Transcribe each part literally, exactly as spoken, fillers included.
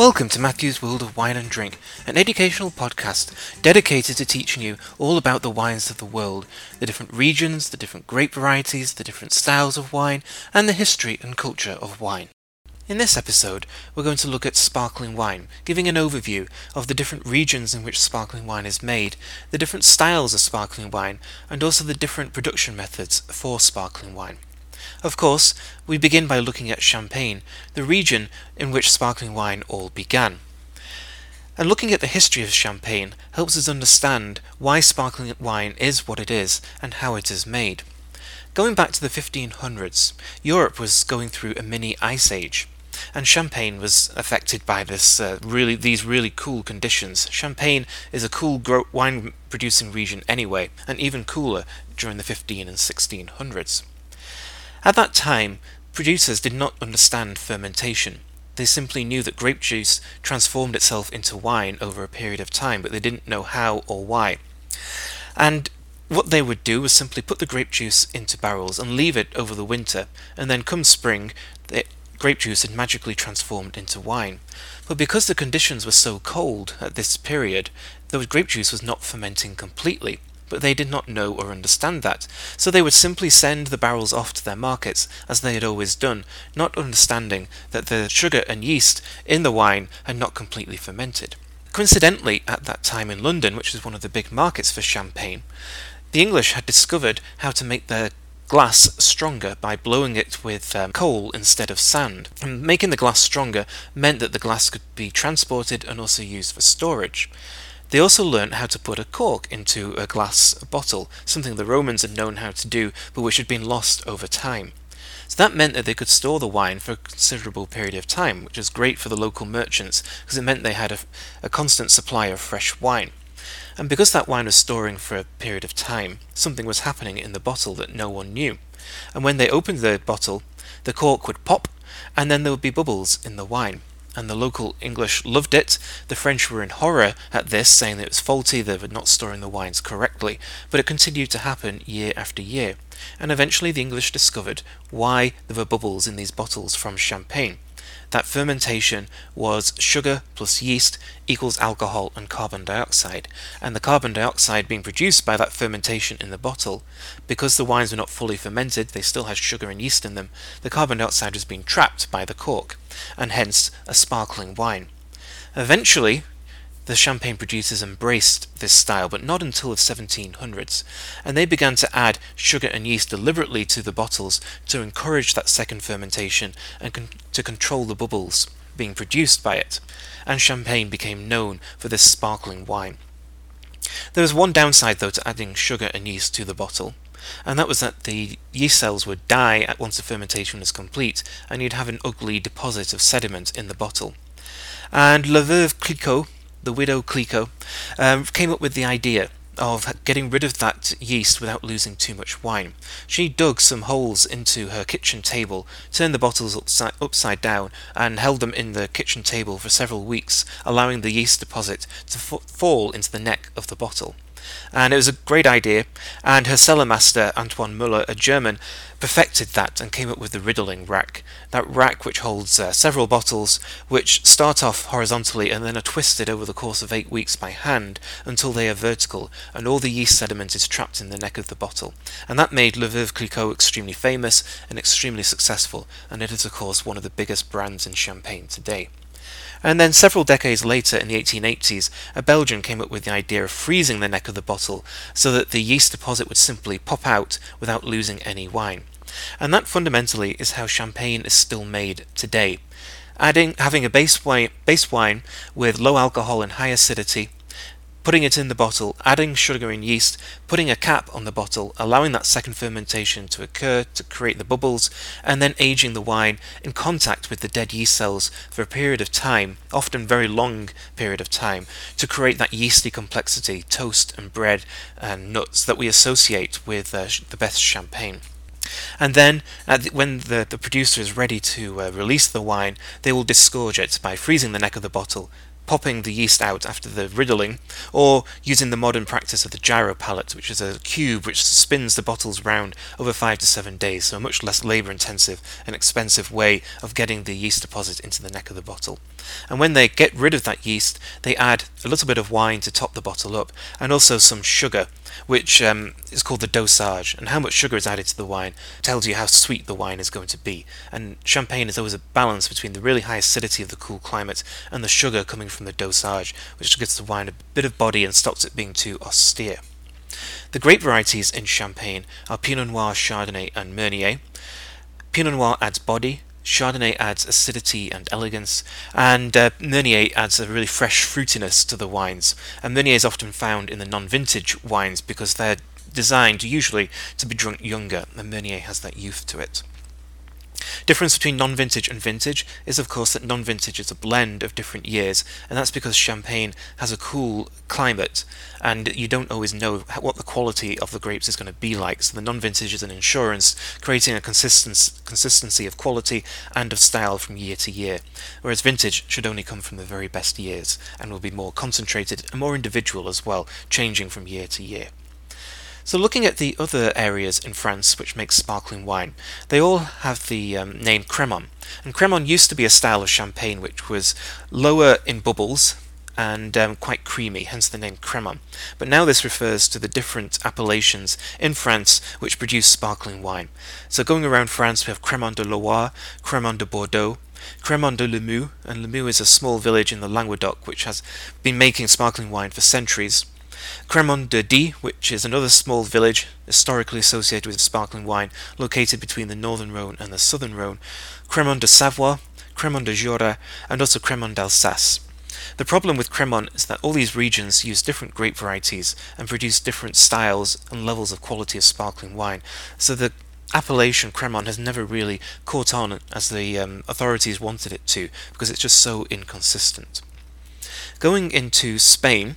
Welcome to Matthew's World of Wine and Drink, an educational podcast dedicated to teaching you all about the wines of the world, the different regions, the different grape varieties, the different styles of wine, and the history and culture of wine. In this episode, we're going to look at sparkling wine, giving an overview of the different regions in which sparkling wine is made, the different styles of sparkling wine, and also the different production methods for sparkling wine. Of course, we begin by looking at Champagne, the region in which sparkling wine all began. And looking at the history of Champagne helps us understand why sparkling wine is what it is and how it is made. Going back to the fifteen hundreds, Europe was going through a mini ice age. And Champagne was affected by this uh, really these really cool conditions. Champagne is a cool gro- wine producing region anyway, and even cooler during the fifteen and sixteen hundreds. At that time, producers did not understand fermentation. They simply knew that grape juice transformed itself into wine over a period of time, but they didn't know how or why. And what they would do was simply put the grape juice into barrels and leave it over the winter, and then come spring, it grape juice had magically transformed into wine. But because the conditions were so cold at this period, the grape juice was not fermenting completely, but they did not know or understand that, so they would simply send the barrels off to their markets, as they had always done, not understanding that the sugar and yeast in the wine had not completely fermented. Coincidentally, at that time in London, which was one of the big markets for Champagne, the English had discovered how to make their glass stronger by blowing it with um, coal instead of sand, and making the glass stronger meant that the glass could be transported and also used for storage. They also learnt how to put a cork into a glass bottle, something the Romans had known how to do but which had been lost over time. So that meant that they could store the wine for a considerable period of time, which was great for the local merchants because it meant they had a, a constant supply of fresh wine. And because that wine was storing for a period of time, something was happening in the bottle that no one knew. And when they opened the bottle, the cork would pop, and then there would be bubbles in the wine. And the local English loved it. The French were in horror at this, saying that it was faulty, they were not storing the wines correctly. But it continued to happen year after year. And eventually the English discovered why there were bubbles in these bottles from Champagne. That fermentation was sugar plus yeast equals alcohol and carbon dioxide, and the carbon dioxide being produced by that fermentation in the bottle, because the wines were not fully fermented, they still had sugar and yeast in them, the carbon dioxide was being trapped by the cork, and hence a sparkling wine. Eventually, the Champagne producers embraced this style, but not until the seventeen hundreds, and they began to add sugar and yeast deliberately to the bottles to encourage that second fermentation and con- to control the bubbles being produced by it, and Champagne became known for this sparkling wine. There was one downside, though, to adding sugar and yeast to the bottle, and that was that the yeast cells would die once the fermentation was complete, and you'd have an ugly deposit of sediment in the bottle. And La Veuve Clicquot, the widow Clicquot, um, came up with the idea of getting rid of that yeast without losing too much wine. She dug some holes into her kitchen table, turned the bottles upside, upside down, and held them in the kitchen table for several weeks, allowing the yeast deposit to f- fall into the neck of the bottle. And it was a great idea, and her cellar master, Antoine Müller, a German, perfected that and came up with the Riesling rack, that rack which holds uh, several bottles which start off horizontally and then are twisted over the course of eight weeks by hand until they are vertical, and all the yeast sediment is trapped in the neck of the bottle. And that made La Veuve Clicquot extremely famous and extremely successful, and it is of course one of the biggest brands in Champagne today. And then several decades later, in the eighteen eighties, a Belgian came up with the idea of freezing the neck of the bottle so that the yeast deposit would simply pop out without losing any wine. And that fundamentally is how Champagne is still made today. Adding, having a base wine, base wine with low alcohol and high acidity, putting it in the bottle, adding sugar and yeast, putting a cap on the bottle, allowing that second fermentation to occur to create the bubbles, and then aging the wine in contact with the dead yeast cells for a period of time, often very long period of time, to create that yeasty complexity, toast and bread and nuts that we associate with uh, the best Champagne. And then, at the, when the, the producer is ready to uh, release the wine, they will disgorge it by freezing the neck of the bottle, popping the yeast out after the riddling, or using the modern practice of the gyro pallet, which is a cube which spins the bottles round over five to seven days, so a much less labour-intensive and expensive way of getting the yeast deposit into the neck of the bottle. And when they get rid of that yeast, they add a little bit of wine to top the bottle up, and also some sugar, which um, is called the dosage, and how much sugar is added to the wine tells you how sweet the wine is going to be. And champagne is always a balance between the really high acidity of the cool climate and the sugar coming from the dosage, which gives the wine a bit of body and stops it being too austere. The grape varieties in champagne are Pinot Noir, Chardonnay and Meunier. Pinot Noir adds body, Chardonnay adds acidity and elegance, and uh, Meunier adds a really fresh fruitiness to the wines. And Meunier is often found in the non-vintage wines because they're designed usually to be drunk younger, and Meunier has that youth to it. Difference between non-vintage and vintage is of course that non-vintage is a blend of different years, and that's because champagne has a cool climate and you don't always know what the quality of the grapes is going to be like, so the non-vintage is an insurance, creating a consistent consistency of quality and of style from year to year, whereas vintage should only come from the very best years and will be more concentrated and more individual as well, changing from year to year. So looking at the other areas in France which make sparkling wine, they all have the um, name Crémant. And Crémant used to be a style of champagne which was lower in bubbles and um, quite creamy, hence the name Crémant. But now this refers to the different appellations in France which produce sparkling wine. So going around France we have Crémant de Loire, Crémant de Bordeaux, Crémant de Limoux, and Limoux is a small village in the Languedoc which has been making sparkling wine for centuries. Crémant de Die, which is another small village historically associated with sparkling wine, located between the northern Rhone and the southern Rhone, Crémant de Savoie, Crémant de Jura, and also Crémant d'Alsace. The problem with Crémant is that all these regions use different grape varieties and produce different styles and levels of quality of sparkling wine, so the appellation Crémant has never really caught on as the um, authorities wanted it to, because it's just so inconsistent. Going into Spain,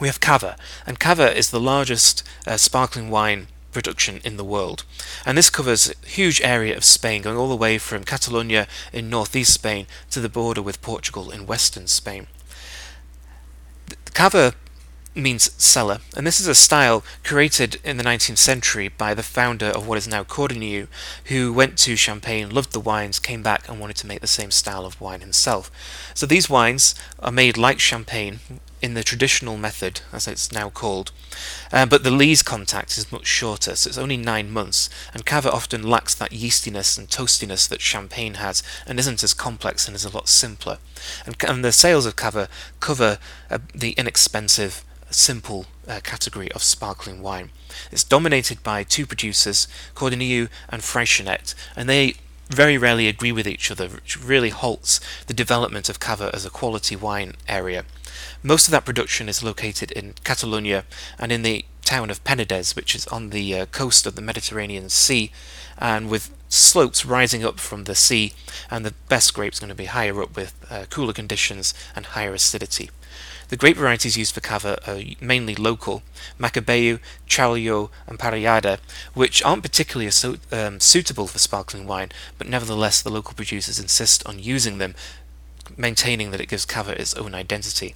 we have Cava, and Cava is the largest uh, sparkling wine production in the world, and this covers a huge area of Spain, going all the way from Catalonia in northeast Spain to the border with Portugal in western Spain. Cava means cellar, and this is a style created in the nineteenth century by the founder of what is now Codorníu, who went to Champagne, loved the wines, came back and wanted to make the same style of wine himself. So these wines are made like Champagne in the traditional method, as it's now called, uh, but the lees contact is much shorter, so it's only nine months, and Cava often lacks that yeastiness and toastiness that Champagne has, and isn't as complex and is a lot simpler. And, and the sales of Cava cover uh, the inexpensive, simple uh, category of sparkling wine. It's dominated by two producers, Codorníu and Freixenet, and they very rarely agree with each other, which really halts the development of Cava as a quality wine area. Most of that production is located in Catalonia and in the town of Penedès, which is on the uh, coast of the Mediterranean Sea, and with slopes rising up from the sea, and the best grapes are going to be higher up with uh, cooler conditions and higher acidity. The grape varieties used for Cava are mainly local, Macabeu, Xarello and Parellada, which aren't particularly so, um, suitable for sparkling wine, but nevertheless the local producers insist on using them, maintaining that it gives Cava its own identity.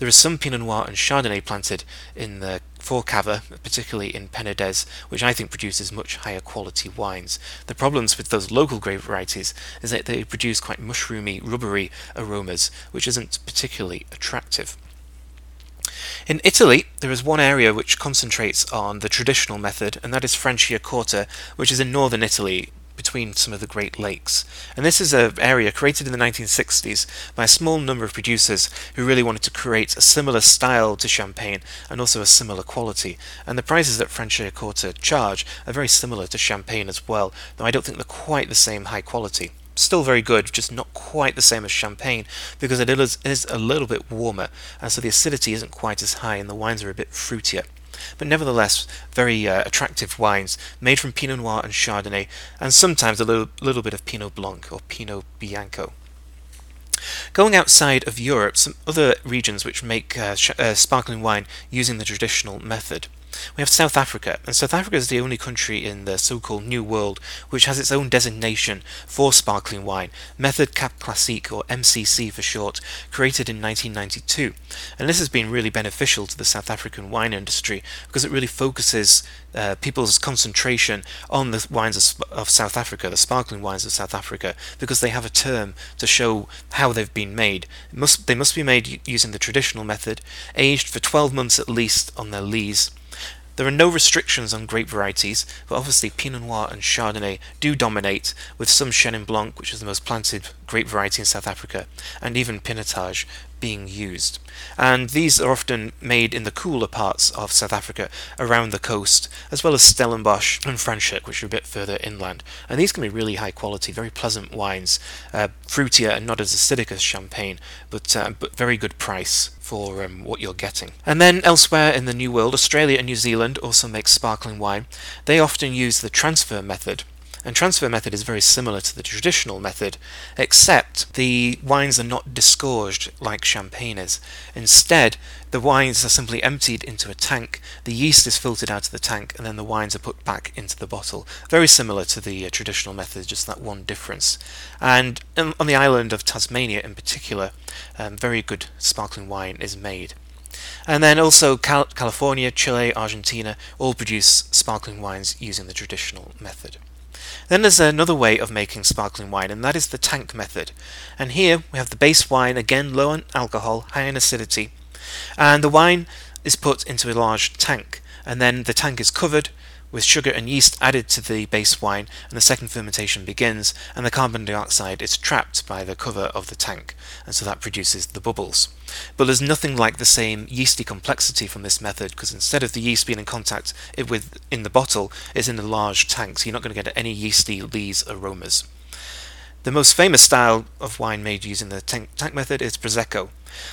There is some Pinot Noir and Chardonnay planted in the for Cava, particularly in Penedès, which I think produces much higher quality wines. The problems with those local grape varieties is that they produce quite mushroomy, rubbery aromas, which isn't particularly attractive. In Italy, there is one area which concentrates on the traditional method, and that is Franciacorta, which is in northern Italy, between some of the Great Lakes. And this is an area created in the nineteen sixties by a small number of producers who really wanted to create a similar style to Champagne and also a similar quality. And the prices that Franciacorta charge are very similar to Champagne as well, though I don't think they're quite the same high quality. Still very good, just not quite the same as Champagne, because it is a little bit warmer, and so the acidity isn't quite as high and the wines are a bit fruitier. But nevertheless, very uh, attractive wines made from Pinot Noir and Chardonnay, and sometimes a little, little bit of Pinot Blanc or Pinot Bianco. Going outside of Europe, some other regions which make uh, sh- uh, sparkling wine using the traditional method. We have South Africa, and South Africa is the only country in the so-called New World which has its own designation for sparkling wine, Method Cap Classique, or M C C for short, created in nineteen ninety-two. And this has been really beneficial to the South African wine industry because it really focuses uh, people's concentration on the wines of, of South Africa, the sparkling wines of South Africa, because they have a term to show how they've been made. It must, they must be made using the traditional method, aged for twelve months at least on their lees. There are no restrictions on grape varieties, but obviously Pinot Noir and Chardonnay do dominate, with some Chenin Blanc, which is the most planted grape variety in South Africa, and even Pinotage being used. And these are often made in the cooler parts of South Africa, around the coast, as well as Stellenbosch and Franschhoek, which are a bit further inland. And these can be really high quality, very pleasant wines, uh, fruitier and not as acidic as Champagne, but, uh, but very good price for um, what you're getting. And then elsewhere in the New World, Australia and New Zealand also make sparkling wine. They often use the transfer method, and transfer method is very similar to the traditional method, except the wines are not disgorged like Champagne is. Instead, the wines are simply emptied into a tank, the yeast is filtered out of the tank, and then the wines are put back into the bottle. Very similar to the uh, traditional method, just that one difference. And um, on the island of Tasmania in particular, um, very good sparkling wine is made. And then also Cal California, Chile, Argentina all produce sparkling wines using the traditional method. Then there's another way of making sparkling wine, and that is the tank method. And here we have the base wine, again low in alcohol, high in acidity, and the wine is put into a large tank, and then the tank is covered with sugar and yeast added to the base wine, and the second fermentation begins, and the carbon dioxide is trapped by the cover of the tank, and so that produces the bubbles. But there's nothing like the same yeasty complexity from this method, because instead of the yeast being in contact with in the bottle, it's in a large tank, so you're not going to get any yeasty lees aromas. The most famous style of wine made using the tank, tank method is Prosecco,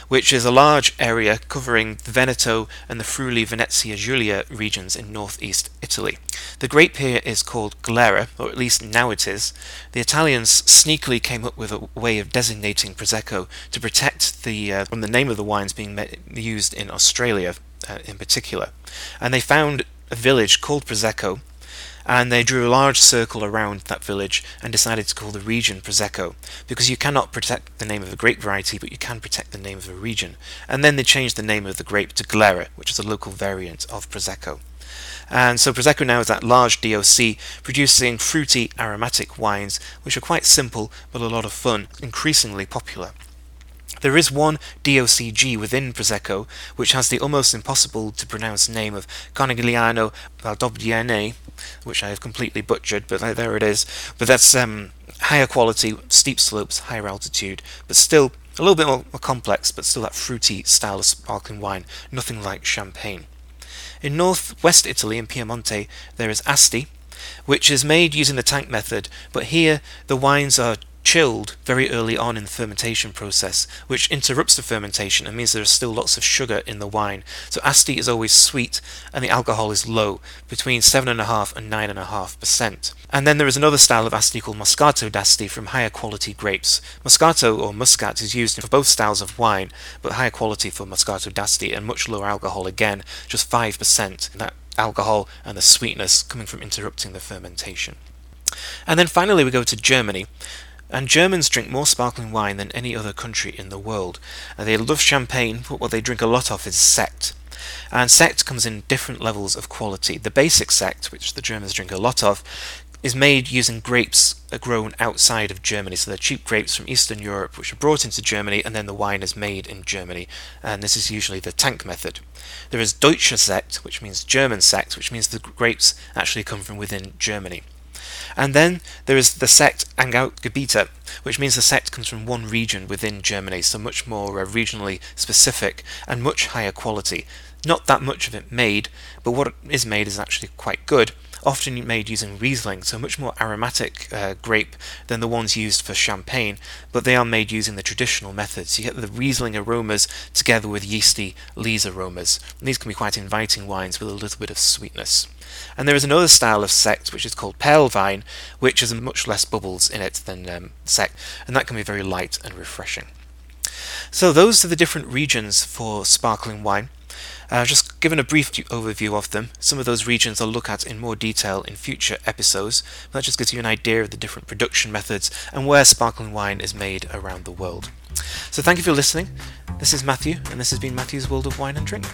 which is a large area covering the Veneto and the Friuli Venezia Giulia regions in northeast Italy. The grape here is called Glera, or at least now it is. The Italians sneakily came up with a way of designating Prosecco to protect the uh, from the name of the wines being used in Australia uh, in particular. And they found a village called Prosecco, and they drew a large circle around that village and decided to call the region Prosecco, because you cannot protect the name of a grape variety, but you can protect the name of a region. And then they changed the name of the grape to Glera, which is a local variant of Prosecco. And so Prosecco now is that large D O C, producing fruity, aromatic wines, which are quite simple, but a lot of fun, increasingly popular. There is one D O C G within Prosecco, which has the almost impossible to pronounce name of Conigliano Valdobbiadene, which I have completely butchered, but there it is. But that's um, higher quality, steep slopes, higher altitude, but still a little bit more, more complex, but still that fruity style of sparkling wine, nothing like Champagne. In northwest Italy, in Piemonte, there is Asti, which is made using the tank method, but here the wines are chilled very early on in the fermentation process, which interrupts the fermentation and means there is still lots of sugar in the wine. So Asti is always sweet and the alcohol is low, between seven point five and nine point five percent. And then there is another style of Asti called Moscato d'Asti from higher quality grapes. Moscato or Muscat is used for both styles of wine, but higher quality for Moscato d'Asti and much lower alcohol again, just five percent. That alcohol and the sweetness coming from interrupting the fermentation. And then finally we go to Germany. And Germans drink more sparkling wine than any other country in the world. And they love Champagne, but what they drink a lot of is Sekt. And Sekt comes in different levels of quality. The basic Sekt, which the Germans drink a lot of, is made using grapes grown outside of Germany. So they're cheap grapes from Eastern Europe, which are brought into Germany, and then the wine is made in Germany. And this is usually the tank method. There is Deutsche Sekt, which means German Sekt, which means the grapes actually come from within Germany. And then there is the Sekt Anbaugebiete, which means the Sekt comes from one region within Germany, so much more uh, regionally specific and much higher quality. Not that much of it made, but what is made is actually quite good, often made using Riesling, so much more aromatic uh, grape than the ones used for Champagne, but they are made using the traditional methods. So you get the Riesling aromas together with yeasty lees aromas. And these can be quite inviting wines with a little bit of sweetness. And there is another style of Sekt which is called Perlwein, which has much less bubbles in it than um, Sekt, and that can be very light and refreshing. So those are the different regions for sparkling wine. Uh, just given a brief overview of them. Some of those regions I'll look at in more detail in future episodes, but that just gives you an idea of the different production methods and where sparkling wine is made around the world. So thank you for listening. This is Matthew, and this has been Matthew's World of Wine and Drink.